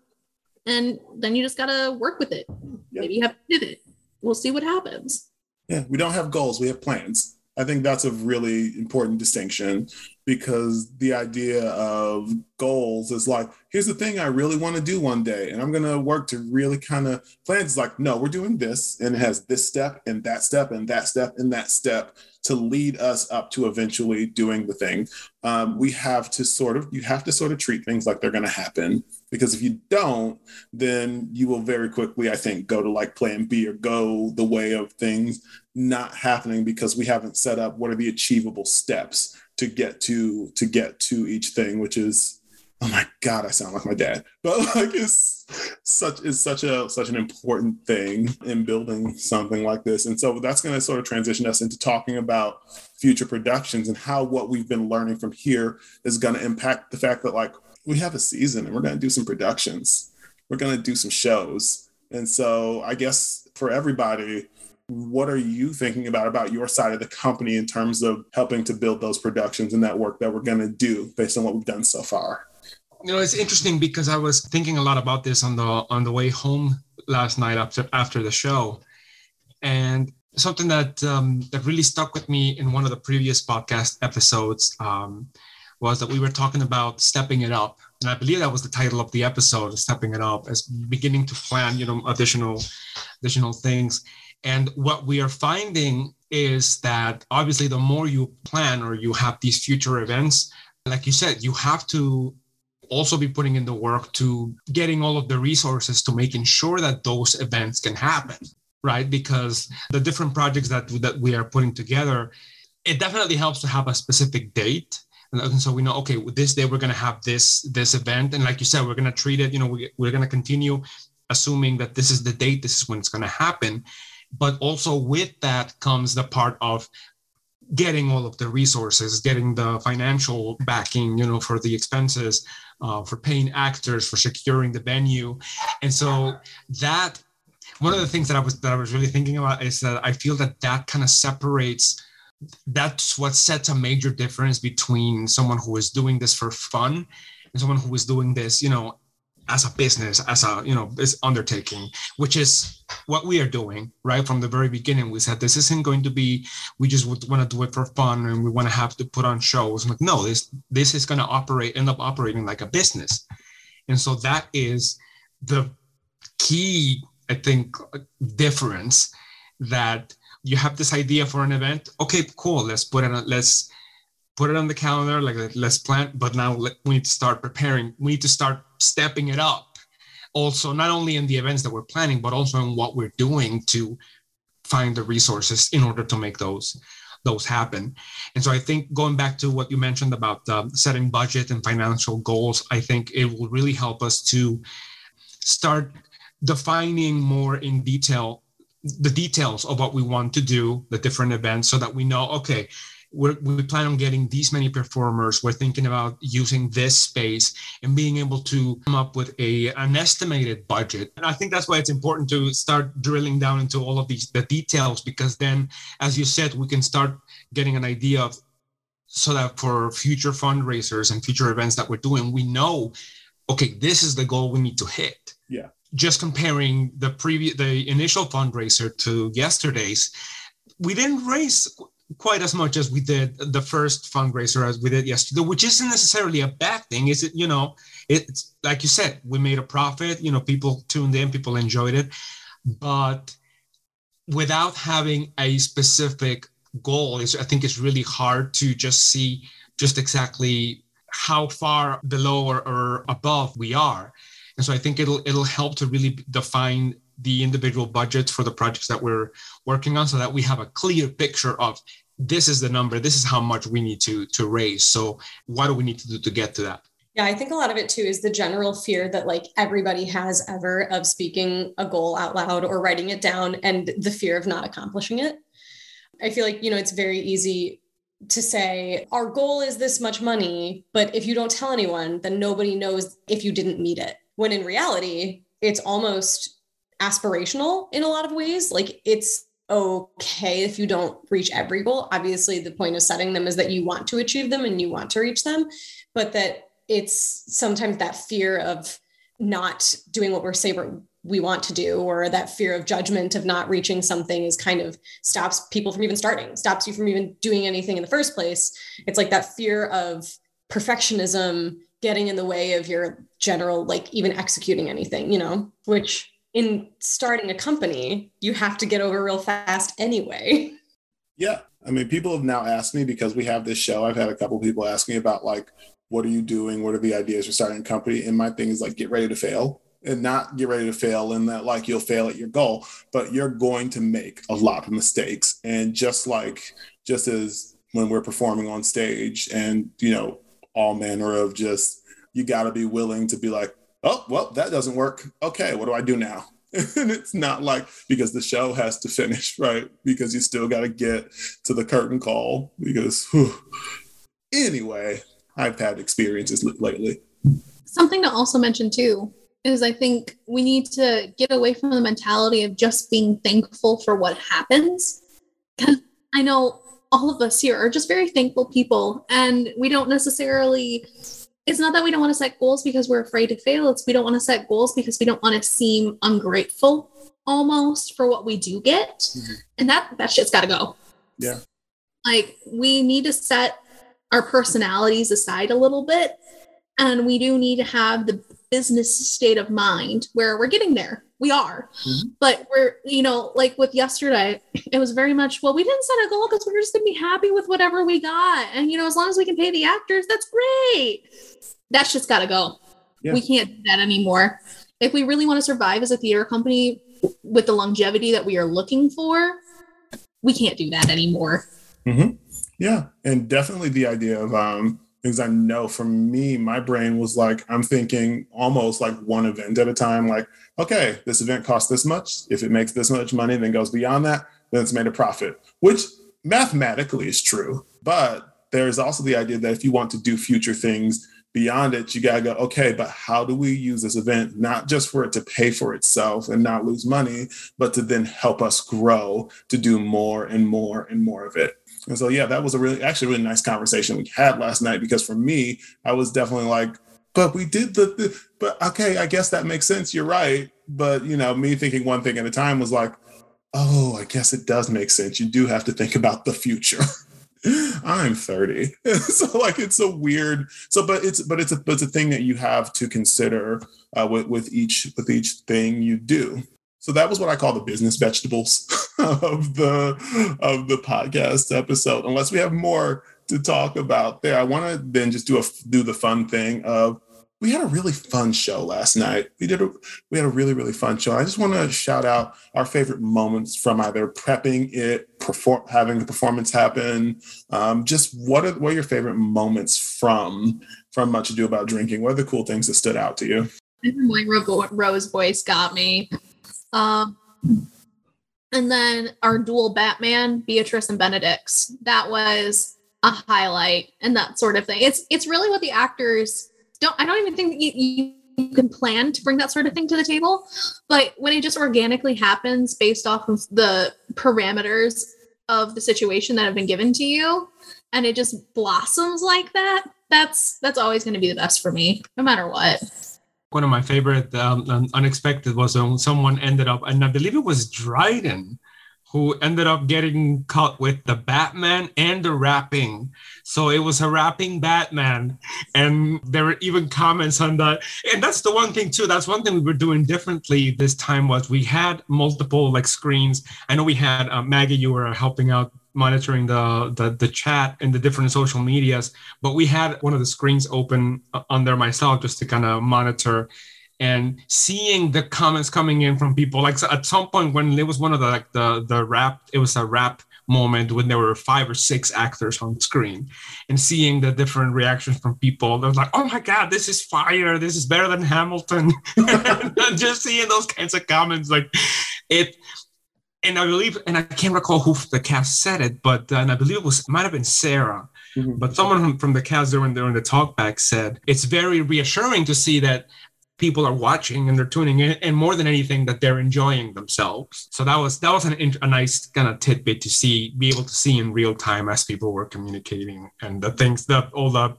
and then you just got to work with it. Yep. Maybe you have to pivot. We'll see what happens. Yeah, we don't have goals. We have plans. I think that's a really important distinction because the idea of goals is like, here's the thing I really want to do one day, and I'm going to work to really kind of plan. It's like, no, we're doing this, and it has this step and that step and that step and that step to lead us up to eventually doing the thing. You have to sort of treat things like they're going to happen, because if you don't, then you will very quickly, I think, go to like plan B or go the way of things not happening because we haven't set up what are the achievable steps to get to each thing, which is, oh my God, I sound like my dad, but like it's such an important thing in building something like this. And so that's going to sort of transition us into talking about future productions and how what we've been learning from here is going to impact the fact that like we have a season and we're going to do some productions, we're going to do some shows. And so I guess for everybody, what are you thinking about your side of the company in terms of helping to build those productions and that work that we're going to do based on what we've done so far? You know, it's interesting because I was thinking a lot about this on the way home last night after the show. And something that really stuck with me in one of the previous podcast episodes was that we were talking about stepping it up. And I believe that was the title of the episode, Stepping It Up, as beginning to plan, you know, additional things. And what we are finding is that obviously the more you plan or you have these future events, like you said, you have to also be putting in the work to getting all of the resources to making sure that those events can happen, right? Because the different projects that we are putting together, it definitely helps to have a specific date. And so we know, okay, this day we're going to have this event. And like you said, we're going to treat it, you know, we're going to continue assuming that this is the date, this is when it's going to happen. But also with that comes the part of getting all of the resources, getting the financial backing, you know, for the expenses, for paying actors, for securing the venue. And so that, one of the things that I was really thinking about is that I feel that kind of separates, that's what sets a major difference between someone who is doing this for fun and someone who is doing this, you know, as a business, as a, you know, this undertaking, which is what we are doing, right? From the very beginning, we said, this isn't going to be, we just want to do it for fun and we want to have to put on shows. I'm like, no, this is going to end up operating like a business. And so that is the key, I think, difference, that you have this idea for an event. Okay, cool. Let's put it on the calendar, like let's plan, but now we need to start preparing. We need to start stepping it up. Also, not only in the events that we're planning, but also in what we're doing to find the resources in order to make those happen. And so I think going back to what you mentioned about setting budget and financial goals, I think it will really help us to start defining more in detail the details of what we want to do, the different events, so that we know, okay, we plan on getting these many performers. We're thinking about using this space and being able to come up with an estimated budget. And I think that's why it's important to start drilling down into all of the details, because then, as you said, we can start getting an idea of, so that for future fundraisers and future events that we're doing, we know, okay, this is the goal we need to hit. Yeah. Just comparing the initial fundraiser to yesterday's, we didn't raise quite as much as we did the first fundraiser as we did yesterday, which isn't necessarily a bad thing. Is it, you know, it's like you said, we made a profit, you know, people tuned in, people enjoyed it, but without having a specific goal, I think it's really hard to just see just exactly how far below or above we are. And so I think it'll help to really define the individual budgets for the projects that we're working on, so that we have a clear picture of, this is the number, this is how much we need to raise. So what do we need to do to get to that? Yeah, I think a lot of it too is the general fear that like everybody has ever of speaking a goal out loud or writing it down, and the fear of not accomplishing it. I feel like, you know, it's very easy to say our goal is this much money, but if you don't tell anyone, then nobody knows if you didn't meet it. When in reality, it's almost aspirational in a lot of ways. Like, it's okay if you don't reach every goal. Obviously, the point of setting them is that you want to achieve them and you want to reach them, but that it's sometimes that fear of not doing what we say we're we want to do, or that fear of judgment of not reaching something is kind of stops people from even starting, stops you from even doing anything in the first place. It's like that fear of perfectionism getting in the way of your general, like even executing anything, you know, which in starting a company, you have to get over real fast anyway. Yeah. I mean, people have now asked me, because we have this show, I've had a couple people ask me about like, what are you doing? What are the ideas for starting a company? And my thing is like, get ready to fail. And not get ready to fail in that like you'll fail at your goal, but you're going to make a lot of mistakes. And just as when we're performing on stage and, you know, all manner of just, you got to be willing to be like, oh, well, that doesn't work. Okay, what do I do now? And it's not like, because the show has to finish, right? Because you still got to get to the curtain call, because whew. Anyway, I've had experiences lately. Something to also mention too, is I think we need to get away from the mentality of just being thankful for what happens. Because I know all of us here are just very thankful people, and we don't necessarily, it's not that we don't want to set goals because we're afraid to fail. It's we don't want to set goals because we don't want to seem ungrateful almost for what we do get. Mm-hmm. And that shit's got to go. Yeah. Like we need to set our personalities aside a little bit, and we do need to have the business state of mind where we're getting there. We are, mm-hmm. But we're, you know, like with yesterday, it was very much, well, we didn't set a goal because we're just gonna be happy with whatever we got. And, you know, as long as we can pay the actors, that's great. That's just gotta go. Yeah. We can't do that anymore. If we really want to survive as a theater company with the longevity that we are looking for, we can't do that anymore. Mm-hmm. Yeah. And definitely the idea of, because I know for me, my brain was like, I'm thinking almost like one event at a time, like, okay, this event costs this much. If it makes this much money, then goes beyond that, then it's made a profit, which mathematically is true. But there is also the idea that if you want to do future things beyond it, you got to go, okay, but how do we use this event, not just for it to pay for itself and not lose money, but to then help us grow to do more and more and more of it. And so, yeah, that was a really nice conversation we had last night, because for me, I was definitely like, but we did but okay, I guess that makes sense. You're right. But, you know, me thinking one thing at a time was like, oh, I guess it does make sense. You do have to think about the future. I'm 30. So like, it's a weird, but it's a thing that you have to consider with each thing you do. So that was what I call the business vegetables of the podcast episode. Unless we have more to talk about there, I want to then just do the fun thing of, we had a really fun show last night. We had a really, really fun show. I just want to shout out our favorite moments from either prepping it, having the performance happen. Just what are your favorite moments from Much Ado About Drinking? What are the cool things that stood out to you? Rose voice got me. And then our dual Batman, Beatrice and Benedict's, that was a highlight, and that sort of thing. It's really what the actors don't, I don't even think that you can plan to bring that sort of thing to the table, but when it just organically happens based off of the parameters of the situation that have been given to you, and it just blossoms like that, that's always going to be the best for me, no matter what. One of my favorite unexpected was when someone ended up, and I believe it was Dryden, who ended up getting caught with the Batman and the rapping. So it was a rapping Batman. And there were even comments on that. And that's the one thing too. That's one thing we were doing differently this time, was we had multiple like screens. I know we had Maggie, you were helping out monitoring the chat and the different social medias, but we had one of the screens open on there myself just to kind of monitor, and seeing the comments coming in from people. Like, so at some point when it was one of the, like the rap, it was a rap moment when there were 5 or 6 actors on screen, and seeing the different reactions from people. They're like, oh my God, this is fire. This is better than Hamilton. And just seeing those kinds of comments, like it, and I believe, and I can't recall who the cast said it, but and I believe it might have been Sarah, mm-hmm. But someone from the cast during the talk back said, it's very reassuring to see that people are watching and they're tuning in, and more than anything, that they're enjoying themselves. So that was a nice kind of tidbit to see, be able to see in real time as people were communicating, and the things, all the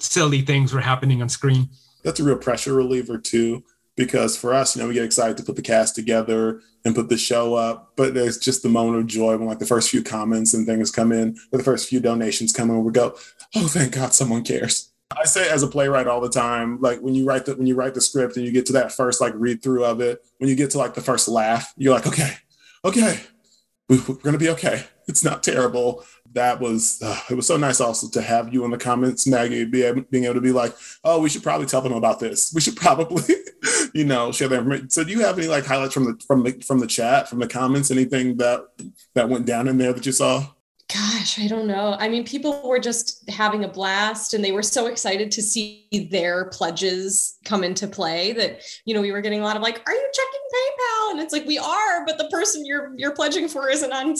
silly things were happening on screen. That's a real pressure reliever too. because for us, you know, we get excited to put the cast together and put the show up, but there's just the moment of joy when like the first few comments and things come in, or the first few donations come in, we go, oh, thank God someone cares. I say as a playwright all the time, like when you write the script and you get to that first like read through of it, when you get to like the first laugh, you're like, okay, we're going to be okay. It's not terrible. That was, it was so nice also to have you in the comments, Maggie, being able to be like, oh, we should probably tell them about this. We should probably, you know, share their information. So do you have any like highlights from the chat, from the comments, anything that went down in there that you saw? Gosh, I don't know. I mean, people were just having a blast and they were so excited to see their pledges come into play that, you know, we were getting a lot of like, are you checking PayPal? And it's like, we are, but the person you're pledging for isn't on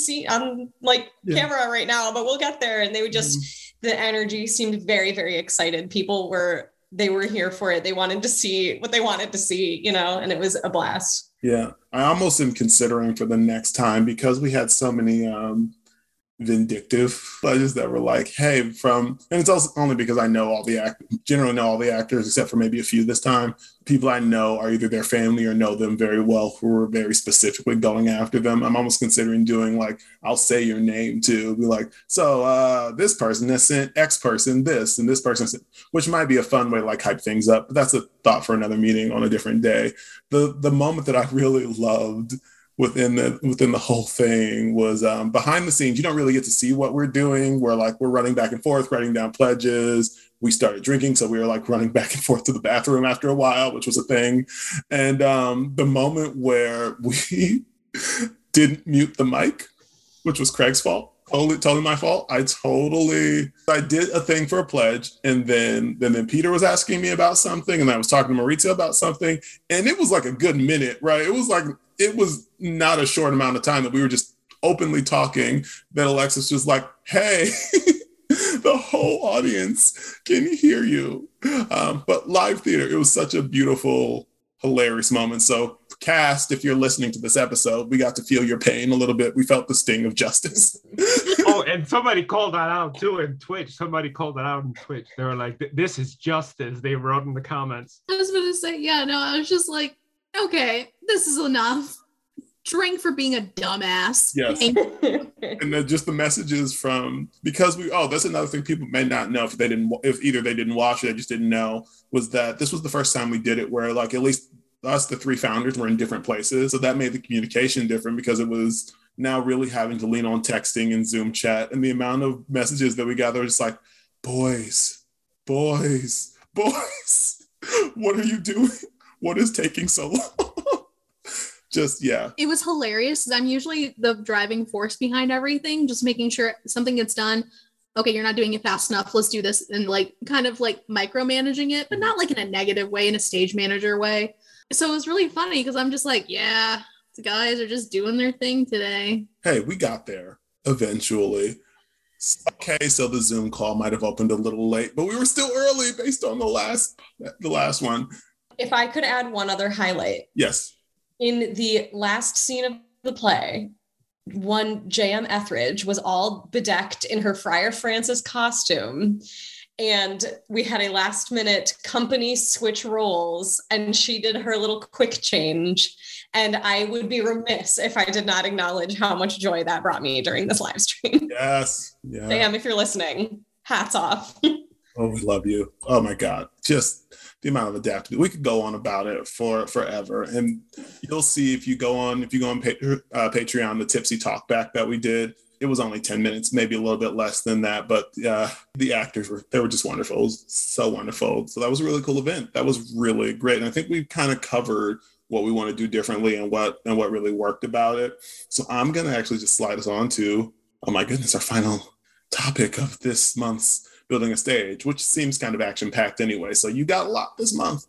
camera right now, but we'll get there. And they would just, the energy seemed very, very excited. People were here for it. They wanted to see what they wanted to see, you know, and it was a blast. Yeah. I almost am considering for the next time, because we had so many, vindictive pledges that were like, hey, and it's also only because I know all the actors, except for maybe a few this time, people I know are either their family or know them very well who are very specifically going after them. I'm almost considering doing like, I'll say your name too, be like, so this person that sent X person this and this person sent, which might be a fun way to like hype things up, but that's a thought for another meeting on a different day. The moment that I really loved within the whole thing was behind the scenes. You don't really get to see what we're doing. We're like, we're running back and forth, writing down pledges. We started drinking, so we were like running back and forth to the bathroom after a while, which was a thing. And the moment where we didn't mute the mic, which was Craig's fault, totally my fault. I did a thing for a pledge, and then Peter was asking me about something, and I was talking to Maritza about something, and it was like a good minute, right? It was not a short amount of time that we were just openly talking, that Alexis was like, hey, the whole audience can hear you. But live theater, it was such a beautiful, hilarious moment. So cast, if you're listening to this episode, we got to feel your pain a little bit. We felt the sting of justice. Oh, and somebody called that out too in Twitch. They were like, this is justice. They wrote in the comments. I was going to say, yeah, no, I was just like, okay, this is enough. Drink for being a dumbass. Yes. And then just the messages from, because that's another thing people may not know if either they didn't watch it, they just didn't know, was that this was the first time we did it where like at least us, the three founders, were in different places. So that made the communication different, because it was now really having to lean on texting and Zoom chat. And the amount of messages that we got that were just like, boys, what are you doing? What is taking so long? Just, yeah. It was hilarious. I'm usually the driving force behind everything, just making sure something gets done. Okay, you're not doing it fast enough. Let's do this. And like, kind of like micromanaging it, but not like in a negative way, in a stage manager way. So it was really funny because I'm just like, yeah, the guys are just doing their thing today. Hey, we got there eventually. Okay, so the Zoom call might have opened a little late, but we were still early based on the last one. If I could add one other highlight. Yes. In the last scene of the play, one J.M. Etheridge was all bedecked in her Friar Francis costume. And we had a last minute company switch roles, and she did her little quick change. And I would be remiss if I did not acknowledge how much joy that brought me during this live stream. Yes. Yeah. J.M., if you're listening, hats off. Oh, we love you. Oh my God. Just the amount of adaptability. We could go on about it for forever. And you'll see if you go on Patreon, the tipsy talk back that we did, it was only 10 minutes, maybe a little bit less than that. But the actors were just wonderful. It was so wonderful. So that was a really cool event. That was really great. And I think we've kind of covered what we want to do differently and what really worked about it. So I'm going to actually just slide us on to, oh my goodness, our final topic of this month's Building a Stage, which seems kind of action-packed anyway. So you got a lot this month.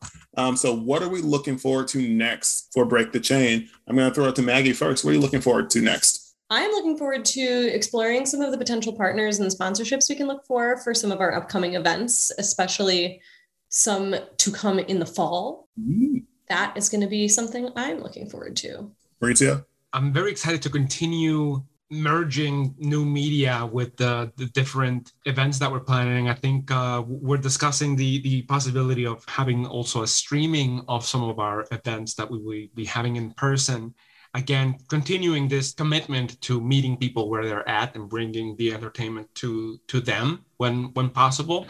So what are we looking forward to next for Break the Chain? I'm going to throw it to Maggie first. What are you looking forward to next? I'm looking forward to exploring some of the potential partners and sponsorships we can look for some of our upcoming events, especially some to come in the fall. Mm. That is going to be something I'm looking forward to. Maritza? I'm very excited to continue merging new media with the different events that we're planning. I think we're discussing the possibility of having also a streaming of some of our events that we will be having in person. Again, continuing this commitment to meeting people where they're at and bringing the entertainment to them when possible.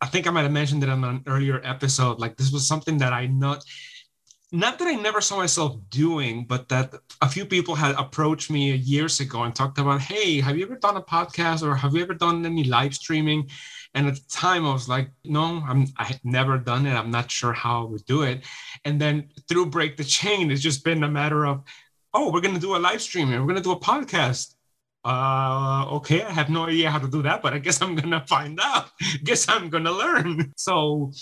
I think I might have mentioned it on an earlier episode. Like, this was something that I not that I never saw myself doing, but that a few people had approached me years ago and talked about, hey, have you ever done a podcast or have you ever done any live streaming? And at the time I was like, no, I had never done it. I'm not sure how I would do it. And then through Break the Chain, it's just been a matter of, oh, we're going to do a live stream and we're going to do a podcast. Okay, I have no idea how to do that, but I guess I'm going to find out. Guess I'm going to learn. So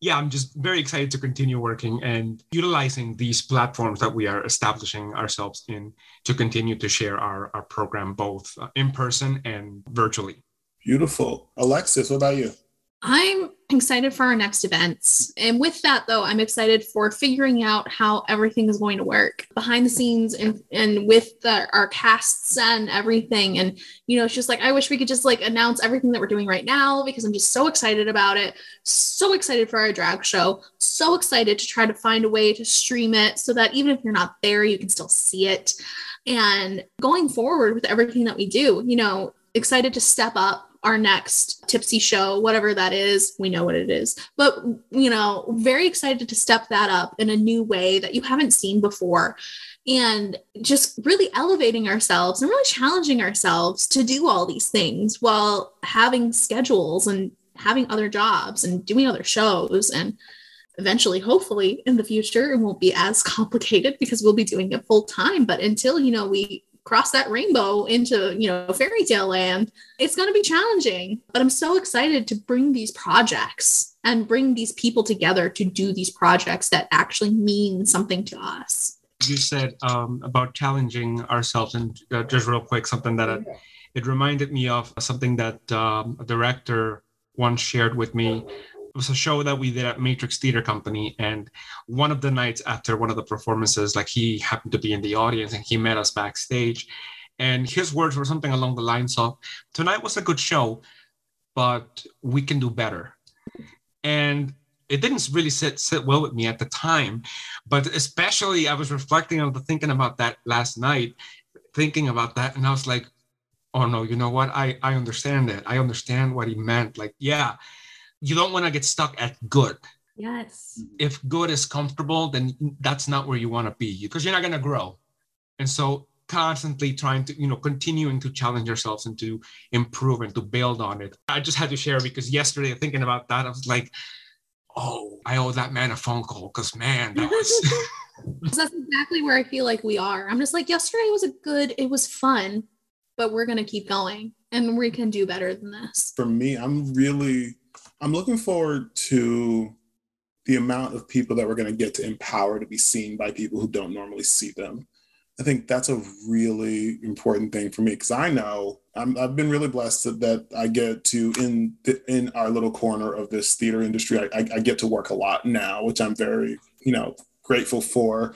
yeah, I'm just very excited to continue working and utilizing these platforms that we are establishing ourselves in to continue to share our program, both in person and virtually. Beautiful. Alexis, what about you? I'm excited for our next events. And with that, though, I'm excited for figuring out how everything is going to work behind the scenes and with our casts and everything. And, you know, it's just like, I wish we could just like announce everything that we're doing right now, because I'm just so excited about it. So excited for our drag show. So excited to try to find a way to stream it so that even if you're not there, you can still see it. And going forward with everything that we do, you know, excited to step up our next tipsy show, whatever that is. We know what it is, but, you know, very excited to step that up in a new way that you haven't seen before, and just really elevating ourselves and really challenging ourselves to do all these things while having schedules and having other jobs and doing other shows. And eventually, hopefully in the future, it won't be as complicated because we'll be doing it full time. But until, you know, we cross that rainbow into, you know, fairy tale land, it's going to be challenging. But I'm so excited to bring these projects and bring these people together to do these projects that actually mean something to us. You said about challenging ourselves, and just real quick, something that it reminded me of, something that a director once shared with me. It was a show that we did at Matrix Theater Company, and one of the nights after one of the performances, like, he happened to be in the audience and he met us backstage, and his words were something along the lines of, tonight was a good show, but we can do better. And it didn't really sit well with me at the time, but especially I was reflecting on thinking about that last night, and I was like, oh no, you know what? I understand it. I understand what he meant. Like, yeah. You don't want to get stuck at good. Yes. If good is comfortable, then that's not where you want to be, because you're not going to grow. And so constantly trying to, you know, continuing to challenge yourselves and to improve and to build on it. I just had to share, because yesterday thinking about that, I was like, oh, I owe that man a phone call, because man, that was... Because that's exactly where I feel like we are. I'm just like, yesterday was it was fun, but we're going to keep going and we can do better than this. For me, I'm looking forward to the amount of people that we're going to get to empower to be seen by people who don't normally see them. I think that's a really important thing for me, because I know I've been really blessed that I get to, in our little corner of this theater industry, I get to work a lot now, which I'm very, you know, grateful for.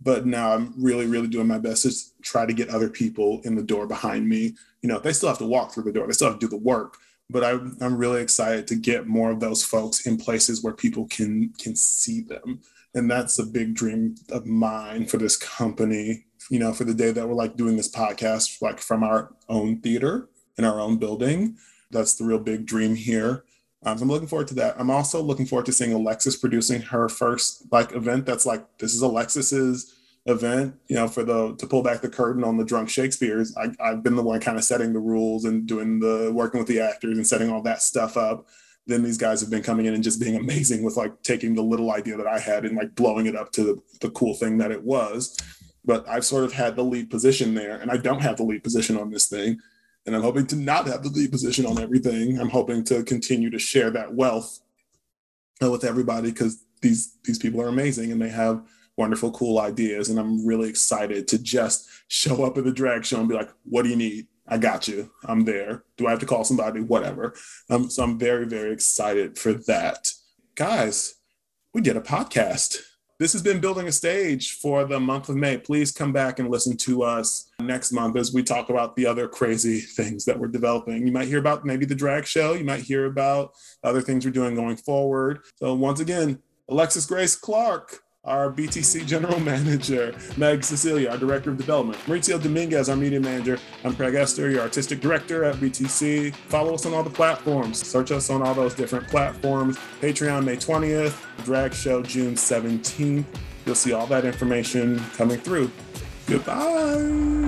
But now I'm really, really doing my best to try to get other people in the door behind me. You know, they still have to walk through the door. They still have to do the work. But I'm really excited to get more of those folks in places where people can see them. And that's a big dream of mine for this company, you know, for the day that we're like doing this podcast, like from our own theater in our own building. That's the real big dream here. So I'm looking forward to that. I'm also looking forward to seeing Alexis producing her first like event. That's like, this is Alexis's event, you know, to pull back the curtain on the Drunk Shakespeare's. I've been the one kind of setting the rules and doing the working with the actors and setting all that stuff up. Then these guys have been coming in and just being amazing with like taking the little idea that I had and like blowing it up to the cool thing that it was. But I've sort of had the lead position there, and I don't have the lead position on this thing. And I'm hoping to not have the lead position on everything. I'm hoping to continue to share that wealth with everybody, because these people are amazing and they have wonderful, cool ideas. And I'm really excited to just show up at the drag show and be like, what do you need? I got you. I'm there. Do I have to call somebody? Whatever. So I'm very, very excited for that. Guys, we did a podcast. This has been Building a Stage for the month of May. Please come back and listen to us next month as we talk about the other crazy things that we're developing. You might hear about maybe the drag show. You might hear about other things we're doing going forward. So once again, Alexis Grace Clark, our BTC General Manager, Meg Cecilia, our Director of Development, Mauricio Dominguez, our Media Manager. I'm Craig Esther, your Artistic Director at BTC. Follow us on all the platforms. Search us on all those different platforms. Patreon, May 20th. Drag show, June 17th. You'll see all that information coming through. Goodbye.